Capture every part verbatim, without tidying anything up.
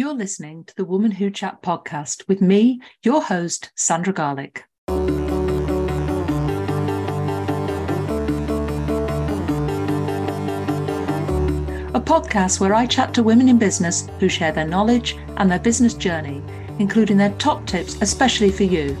You're listening to the Woman Who Chat podcast with me, your host, Sandra Garlick. A podcast where I chat to women in business who share their knowledge and their business journey, including their top tips, especially for you.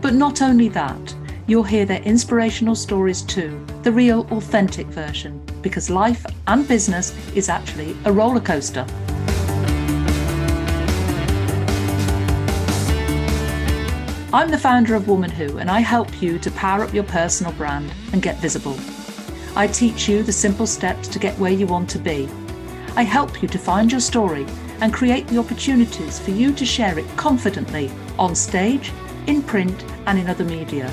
But not only that, you'll hear their inspirational stories too, the real, authentic version, because life and business is actually a roller coaster. I'm the founder of Woman Who, and I help you to power up your personal brand and get visible. I teach you the simple steps to get where you want to be. I help you to find your story and create the opportunities for you to share it confidently on stage, in print, and in other media.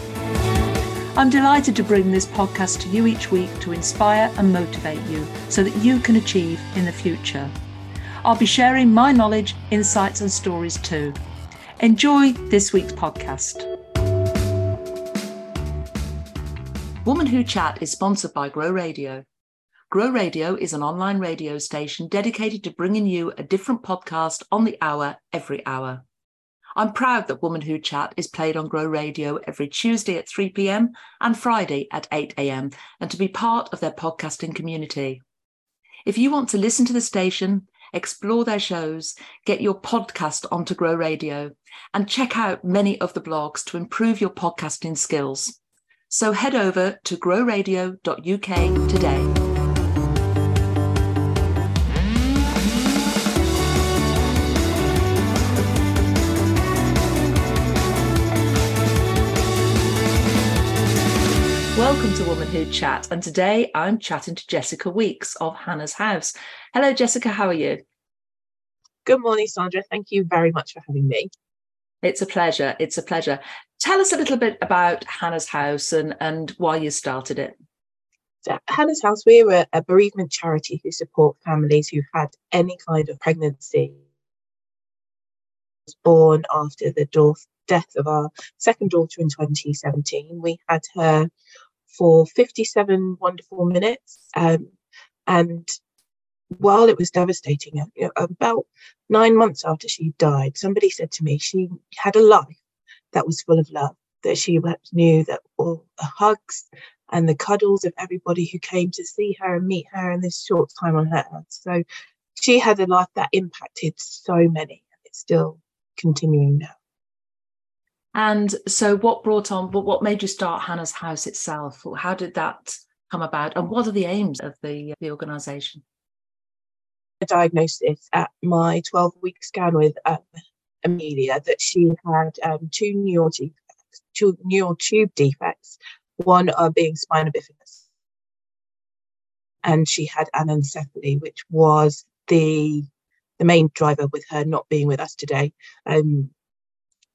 I'm delighted to bring this podcast to you each week to inspire and motivate you so that you can achieve in the future. I'll be sharing my knowledge, insights, and stories too. Enjoy this week's podcast. Woman Who Chat is sponsored by Grow Radio. Grow Radio is an online radio station dedicated to bringing you a different podcast on the hour every hour. I'm proud that Woman Who Chat is played on Grow Radio every Tuesday at three p.m. and Friday at eight a.m. and to be part of their podcasting community. If you want to listen to the station, explore their shows, get your podcast onto Grow Radio, and check out many of the blogs to improve your podcasting skills. So head over to grow radio dot u k today. Welcome to Woman Who Chat, and today I'm chatting to Jessica Weeks of Hannah's House. Hello, Jessica, how are you? Good morning, Sandra. Thank you very much for having me. It's a pleasure. It's a pleasure. Tell us a little bit about Hannah's House and, and why you started it. So Hannah's House, we're a, a bereavement charity who support families who've had any kind of pregnancy. Born after the death of our second daughter in twenty seventeen. We had her for fifty-seven wonderful minutes. Um, and while it was devastating, you know, about nine months after she died, somebody said to me she had a life that was full of love, that she knew that all the hugs and the cuddles of everybody who came to see her and meet her in this short time on her earth. So she had a life that impacted so many, and it's still continuing now. And so what brought on, but what made you start Hannah's House itself? How did that come about? And what are the aims of the, the organisation? A diagnosis at my twelve-week scan with um, Amelia that she had um, two neural tube, two neural tube defects, one uh, being spina bifida. And she had anencephaly, which was the, the main driver with her not being with us today. Um,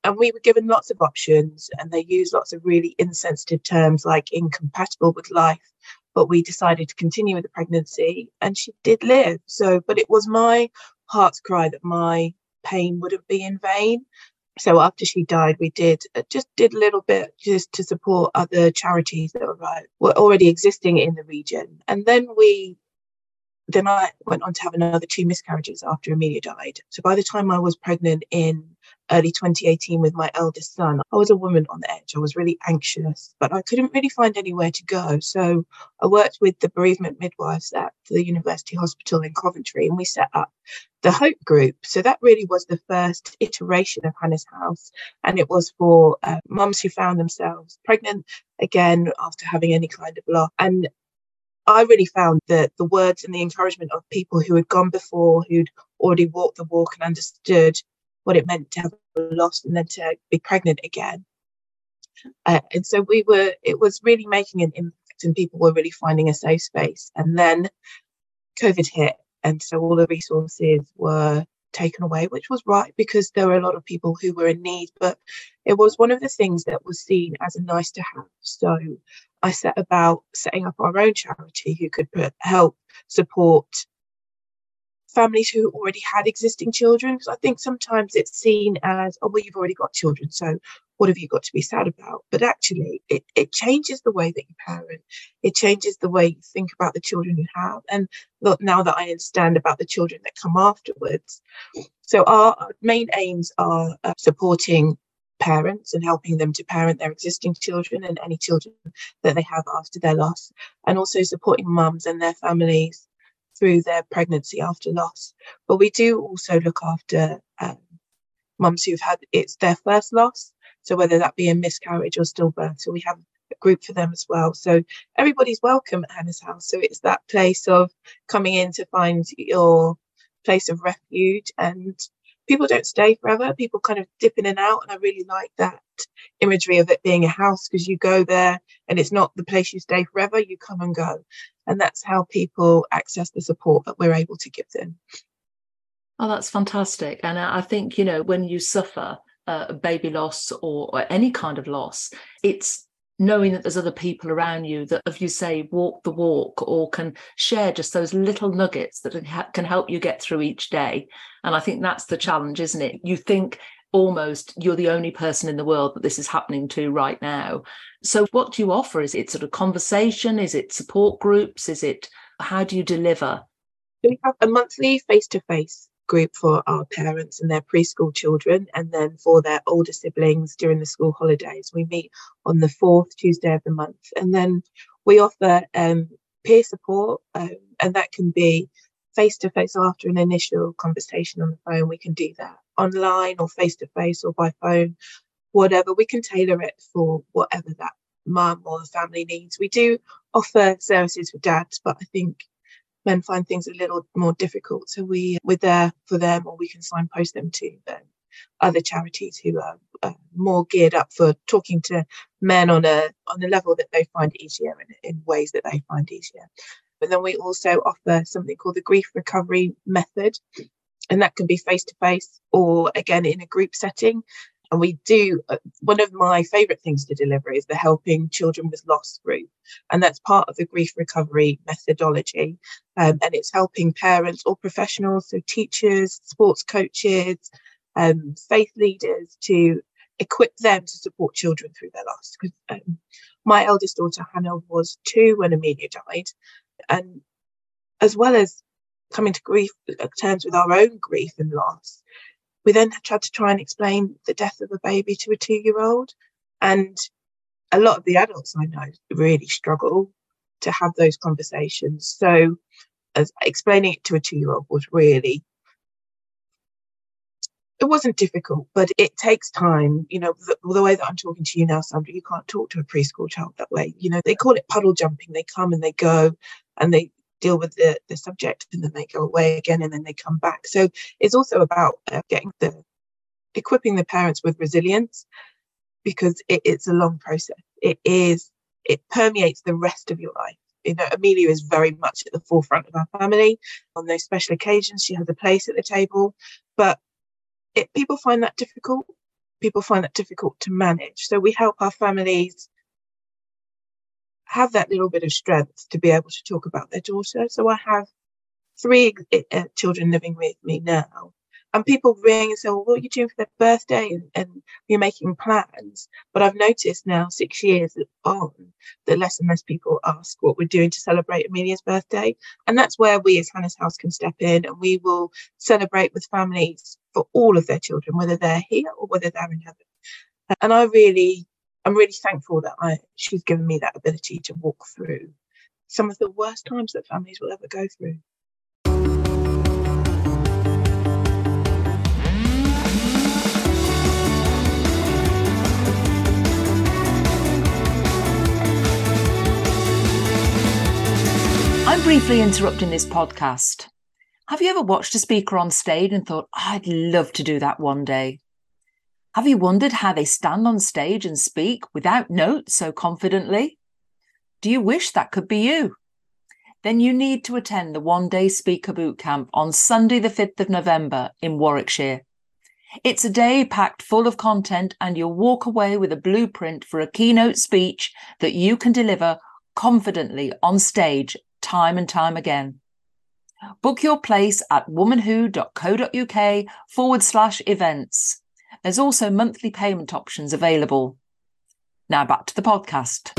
And we were given lots of options, and they used lots of really insensitive terms like incompatible with life. But we decided to continue with the pregnancy, and she did live. So, but it was my heart's cry that my pain wouldn't be in vain. So after she died, we did just did a little bit just to support other charities that were, right, were already existing in the region. And then we then I went on to have another two miscarriages after Amelia died. So by the time I was pregnant in early twenty eighteen with my eldest son, I was a woman on the edge. I was really anxious, but I couldn't really find anywhere to go. So I worked with the bereavement midwives at the University Hospital in Coventry, and we set up the Hope Group. So that really was the first iteration of Hannah's House. And it was for uh, mums who found themselves pregnant again after having any kind of loss. And I really found that the words and the encouragement of people who had gone before, who'd already walked the walk and understood what it meant to have lost and then to be pregnant again. Uh, and so we were, it was really making an impact, and people were really finding a safe space. And then COVID hit, and so all the resources were taken away, which was right, because there were a lot of people who were in need, but it was one of the things that was seen as a nice to have. So I set about setting up our own charity who could help support families who already had existing children, because I think sometimes it's seen as, oh, well, you've already got children, so what have you got to be sad about? But actually, it, it changes the way that you parent. It changes the way you think about the children you have. And look, now that I understand about the children that come afterwards. So our main aims are uh, supporting parents and helping them to parent their existing children and any children that they have after their loss, and also supporting mums and their families through their pregnancy after loss. But we do also look after um, mums who've had it's their first loss, so whether that be a miscarriage or stillbirth, so we have a group for them as well. So everybody's welcome at Hannah's House. So it's that place of coming in to find your place of refuge, and people don't stay forever. People kind of dip in and out, and I really like that imagery of it being a house, because you go there and it's not the place you stay forever. You come and go, and that's how people access the support that we're able to give them. Oh, that's fantastic. And I think, you know, when you suffer uh, baby loss or, or any kind of loss, it's knowing that there's other people around you that, if you say, walk the walk or can share just those little nuggets that can help you get through each day. And I think that's the challenge, isn't it? You think almost you're the only person in the world that this is happening to right now. So what do you offer? Is it sort of conversation? Is it support groups? Is it, how do you deliver? We have a monthly face-to-face group for our parents and their preschool children, and then for their older siblings during the school holidays. We meet on the fourth Tuesday of the month, and then we offer um, peer support, um, and that can be face-to-face after an initial conversation on the phone. We can do that online or face-to-face or by phone, whatever. We can tailor it for whatever that mum or the family needs. We do offer services for dads, but I think men find things a little more difficult, so we, we're there for them, or we can signpost them to um, other charities who are uh, more geared up for talking to men on a on a level that they find easier and in ways that they find easier. But then we also offer something called the grief recovery method, and that can be face-to-face or, again, in a group setting. And we do, uh, one of my favourite things to deliver is the Helping Children with Loss group. And that's part of the grief recovery methodology. Um, and it's helping parents or professionals, so teachers, sports coaches, um, faith leaders, to equip them to support children through their loss. Because um, my eldest daughter, Hannah, was two when Amelia died. And as well as coming to grief, terms with our own grief and loss, we then tried to try and explain the death of a baby to a two-year-old. And a lot of the adults I know really struggle to have those conversations. So as explaining it to a two-year-old was really, it wasn't difficult, but it takes time. You know, the, the way that I'm talking to you now, Sandra, you can't talk to a preschool child that way. You know, they call it puddle jumping. They come and they go and they deal with the, the subject, and then they go away again, and then they come back. So it's also about uh, getting the equipping the parents with resilience, because it, it's a long process. It is it permeates the rest of your life. You know, Amelia is very much at the forefront of our family. On those special occasions, she has a place at the table, but it, people find that difficult. People find that difficult to manage. So we help our families have that little bit of strength to be able to talk about their daughter. So I have three uh, children living with me now, and people ring and say, well, what are you doing for their birthday? And, and you're making plans. But I've noticed now, six years on, that less and less people ask what we're doing to celebrate Amelia's birthday. And that's where we as Hannah's House can step in, and we will celebrate with families for all of their children, whether they're here or whether they're in heaven. And I really... I'm really thankful that I, she's given me that ability to walk through some of the worst times that families will ever go through. I'm briefly interrupting this podcast. Have you ever watched a speaker on stage and thought, I'd love to do that one day? Have you wondered how they stand on stage and speak without notes so confidently? Do you wish that could be you? Then you need to attend the One Day Speaker Bootcamp on Sunday the fifth of November in Warwickshire. It's a day packed full of content, and you'll walk away with a blueprint for a keynote speech that you can deliver confidently on stage time and time again. Book your place at womanwho.co.uk forward slash events. There's also monthly payment options available. Now back to the podcast.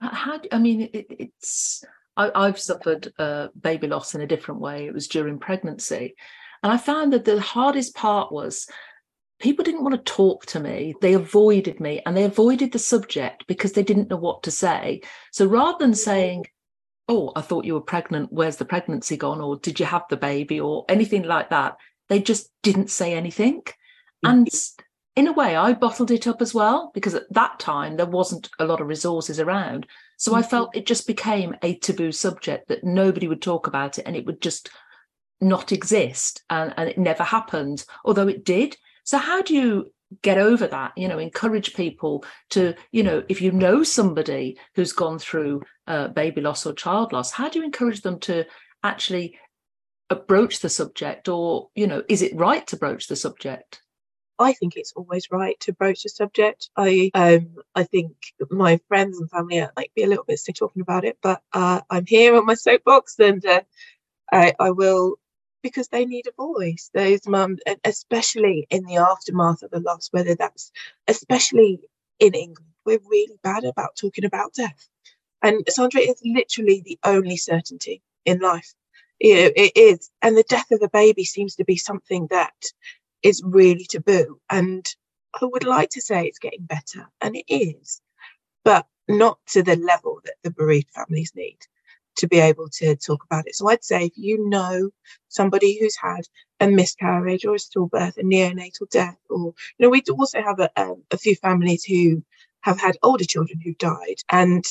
How, I mean, it, it's... I, I've suffered uh, baby loss in a different way. It was during pregnancy. And I found that the hardest part was people didn't want to talk to me. They avoided me and they avoided the subject because they didn't know what to say. So rather than saying, oh, I thought you were pregnant, where's the pregnancy gone? Or did you have the baby or anything like that? They just didn't say anything. Mm-hmm. And in a way, I bottled it up as well, because at that time there wasn't a lot of resources around. So I felt it just became a taboo subject that nobody would talk about it and it would just not exist. And, and it never happened, although it did. So how do you get over that? You know, encourage people to, you know, if you know somebody who's gone through uh, baby loss or child loss, how do you encourage them to actually broach the subject? Or, you know, is it right to broach the subject? I think it's always right to broach the subject. I um I think my friends and family are like be a little bit sick talking about it, but uh, I'm here on my soapbox, and uh, I I will, because they need a voice. Those mums, especially in the aftermath of a loss, whether that's especially in England, we're really bad about talking about death. And Sandra, is literally the only certainty in life. You know, it is, and the death of a baby seems to be something that is really taboo, and I would like to say it's getting better, and it is, but not to the level that the bereaved families need to be able to talk about it. So I'd say if you know somebody who's had a miscarriage or a stillbirth, a neonatal death, or, you know, we also have a, um, a few families who have had older children who died, and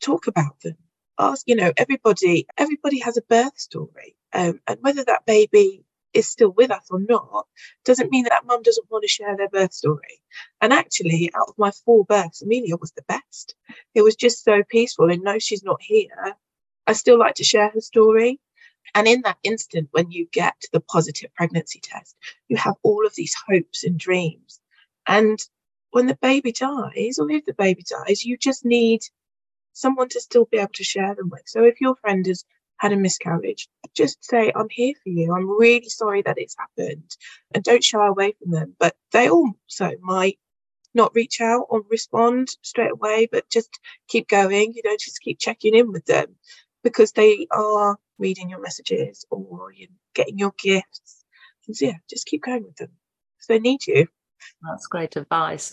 talk about them. Ask, you know, everybody, everybody has a birth story, um, and whether that baby is still with us or not doesn't mean that, that mum doesn't want to share their birth story. And actually, out of my four births, Amelia was the best. It was just so peaceful, and no, she's not here, I still like to share her story. And in that instant, when you get the positive pregnancy test, you have all of these hopes and dreams, and when the baby dies, or if the baby dies, you just need someone to still be able to share them with. So if your friend is had a miscarriage, just say, I'm here for you, I'm really sorry that it's happened, and don't shy away from them. But they also might not reach out or respond straight away, but just keep going, you know, just keep checking in with them, because they are reading your messages or you're getting your gifts. And so yeah, just keep going with them, because they need you. That's great advice.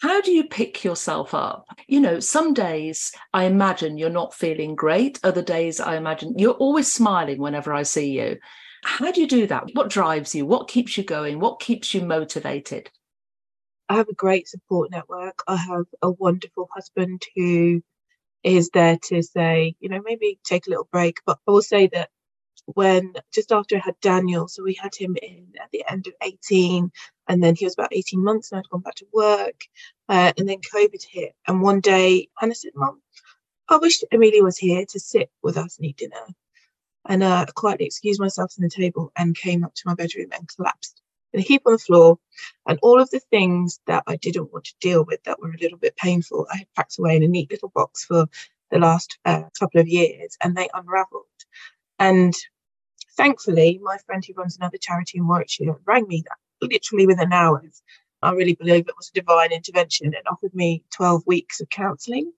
How do you pick yourself up? You know, some days I imagine you're not feeling great. Other days I imagine you're always smiling whenever I see you. How do you do that? What drives you? What keeps you going? What keeps you motivated? I have a great support network. I have a wonderful husband who is there to say, you know, maybe take a little break. But I will say that when just after I had Daniel, so we had him in at the end of eighteen, and then he was about eighteen months, and I'd gone back to work, uh, and then COVID hit, and one day Hannah said, Mum, I wish Amelia was here to sit with us and eat dinner. And uh, I quietly excused myself from the table and came up to my bedroom and collapsed in a heap on the floor, and all of the things that I didn't want to deal with that were a little bit painful, I had packed away in a neat little box for the last uh, couple of years, and they unravelled. And thankfully, my friend who runs another charity in Warwickshire rang me that literally within hours. I really believe it was a divine intervention, and offered me twelve weeks of counselling.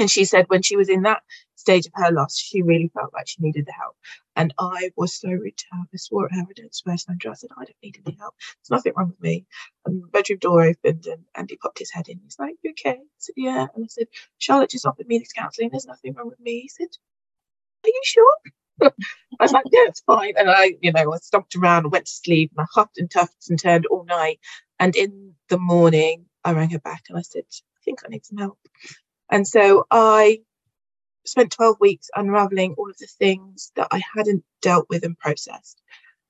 And she said when she was in that stage of her loss, she really felt like she needed the help. And I was so rude to her. I swore at her, I don't swear, Sandra. I said, I don't need any help. There's nothing wrong with me. And the bedroom door opened, and Andy popped his head in. He's like, you okay? I said, yeah. And I said, Charlotte just offered me this counselling. There's nothing wrong with me. He said, are you sure? I was like, yeah, it's fine. And I, you know, I stomped around, went to sleep, and I huffed and puffed and turned all night. And in the morning, I rang her back and I said, I think I need some help. And so I spent twelve weeks unraveling all of the things that I hadn't dealt with and processed,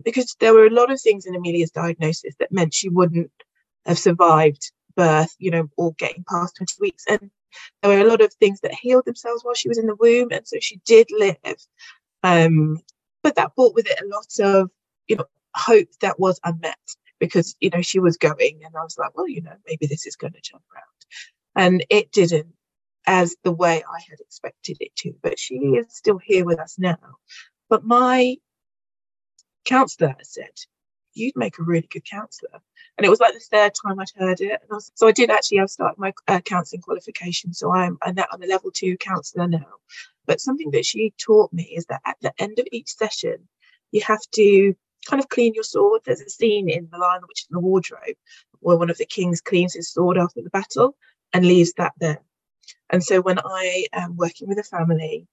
because there were a lot of things in Amelia's diagnosis that meant she wouldn't have survived birth, you know, or getting past twenty weeks. And there were a lot of things that healed themselves while she was in the womb. And so she did live. Um, But that brought with it a lot of, you know, hope that was unmet, because, you know, she was going and I was like, well, you know, maybe this is going to turn around. And it didn't, as the way I had expected it to, but she is still here with us now. But my counsellor said, you'd make a really good counsellor. And it was like the third time I'd heard it. And I was, so I did actually, I've started my uh, counselling qualification. So I'm, I'm a level two counsellor now. But something that she taught me is that at the end of each session, you have to kind of clean your sword. There's a scene in The Lion, the Witch and the Wardrobe, where one of the kings cleans his sword after the battle and leaves that there. And so when I am working with a family,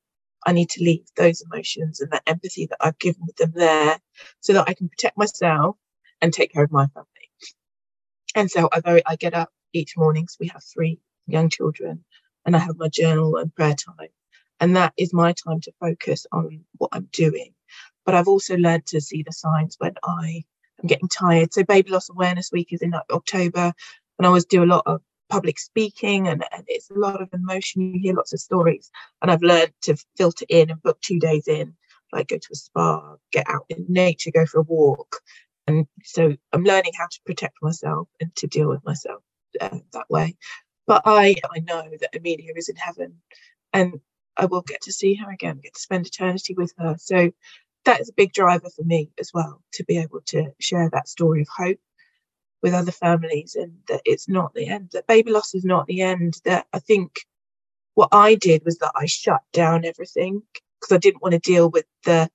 I need to leave those emotions and that empathy that I've given with them there so that I can protect myself and take care of my family. And so I, very, I get up each morning, so we have three young children, and I have my journal and prayer time. And that is my time to focus on what I'm doing. But I've also learned to see the signs when I am getting tired. So Baby Loss Awareness Week is in October, and I always do a lot of public speaking, and, and it's a lot of emotion. You hear lots of stories, and I've learned to filter in and book two days in, like go to a spa, get out in nature, go for a walk. And so I'm learning how to protect myself and to deal with myself uh, that way. But I, I know that Amelia is in heaven, and I will get to see her again, get to spend eternity with her. So that is a big driver for me as well, to be able to share that story of hope with other families, and that it's not the end, that baby loss is not the end. That I think what I did was that I shut down everything because I didn't want to deal with the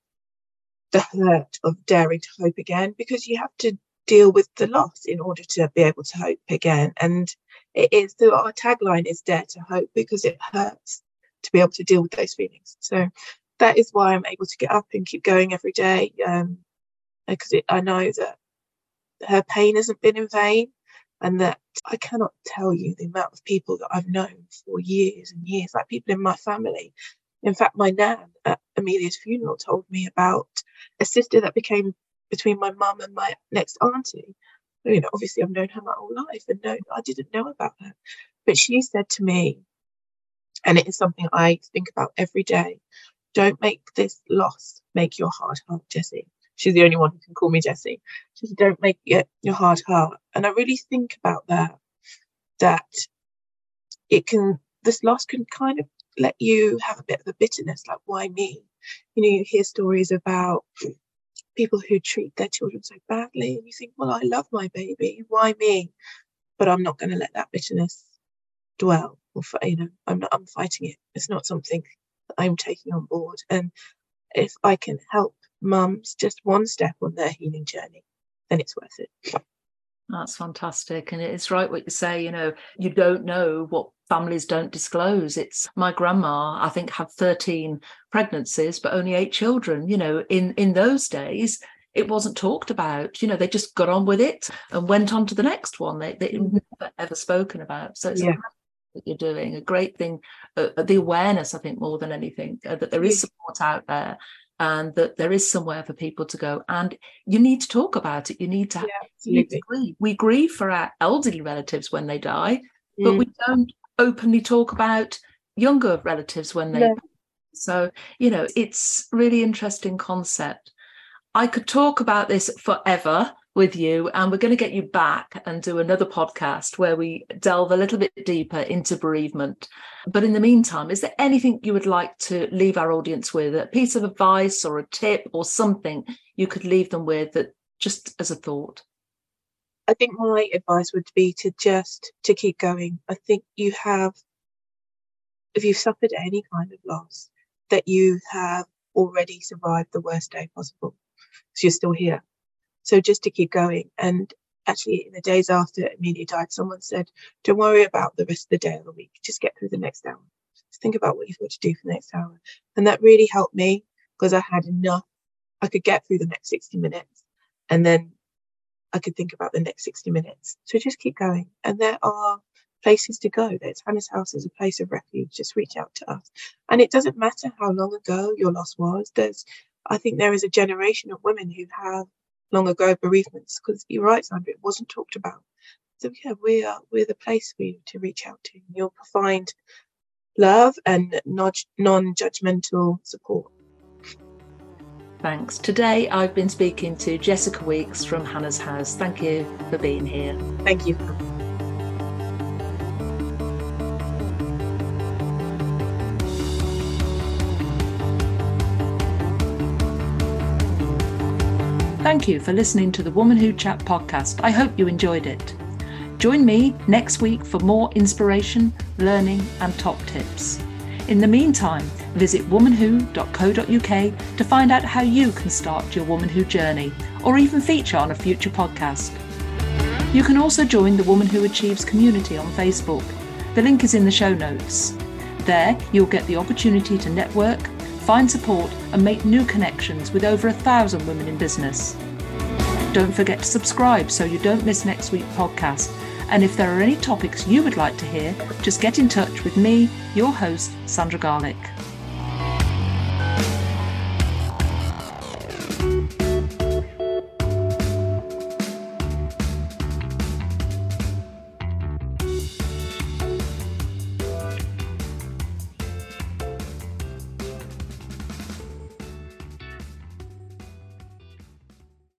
the hurt of daring to hope again, because you have to deal with the loss in order to be able to hope again. And it is, so our tagline is dare to hope, because it hurts to be able to deal with those feelings. So that is why I'm able to get up and keep going every day, um, because it, I know that her pain hasn't been in vain, and that I cannot tell you the amount of people that I've known for years and years, like people in my family. In fact, my nan at Amelia's funeral told me about a sister that became between my mum and my next auntie. You know, obviously I've known her my whole life, and no, I didn't know about her. But she said to me, and it is something I think about every day, don't make this loss make your hard heart, Jessie. She's the only one who can call me Jessie. She said, don't make it your hard heart. And I really think about that, that it can, this loss can kind of let you have a bit of a bitterness, like, why me? You know, you hear stories about people who treat their children so badly, and you think, well, I love my baby, why me? But I'm not going to let that bitterness dwell. Or, you know, I'm not, I'm fighting it. It's not something that I'm taking on board. And if I can help mums just one step on their healing journey, then it's worth it. That's fantastic. And it's right what you say, you know, you don't know what families don't disclose. It's my grandma, I think, had thirteen pregnancies, but only eight children. You know, in, in those days, it wasn't talked about. You know, they just got on with it and went on to the next one. They, they never, ever spoken about. So it's yeah. That you're doing a great thing. Uh, the awareness, I think, more than anything, uh, that there is support out there, and that there is somewhere for people to go, and you need to talk about it. You need to, yeah, you need to grieve. We grieve for our elderly relatives when they die, mm. but we don't openly talk about younger relatives when they no. die. So, you know, it's really interesting concept. I could talk about this forever with you, and we're going to get you back and do another podcast where we delve a little bit deeper into bereavement. But in the meantime, is there anything you would like to leave our audience with, a piece of advice or a tip or something you could leave them with, that just as a thought? I think my advice would be to just to keep going. I think you have, if you've suffered any kind of loss, that you have already survived the worst day possible, because you're still here. So just to keep going. And actually, in the days after Amelia died, someone said, don't worry about the rest of the day or the week. Just get through the next hour. Just think about what you've got to do for the next hour. And that really helped me, because I had enough. I could get through the next sixty minutes, and then I could think about the next sixty minutes. So just keep going. And there are places to go. There's Hannah's House is a place of refuge. Just reach out to us. And it doesn't matter how long ago your loss was. There's, I think there is a generation of women who have long ago bereavements, because you're right, Sandra, it wasn't talked about. So yeah, we are we're the place for you to reach out to. You'll find love and non-judgmental support. Thanks. Today I've been speaking to Jessica Weeks from Hannah's House. Thank you for being here. Thank you. Thank you for listening to the Woman Who Chat podcast. I hope you enjoyed it. Join me next week for more inspiration, learning and top tips. In the meantime, visit woman who dot co dot uk to find out how you can start your Woman Who journey or even feature on a future podcast. You can also join the Woman Who Achieves community on Facebook. The link is in the show notes. There, you'll get the opportunity to network, find support and make new connections with over a thousand women in business. Don't forget to subscribe so you don't miss next week's podcast. And if there are any topics you would like to hear, just get in touch with me, your host, Sandra Garlick.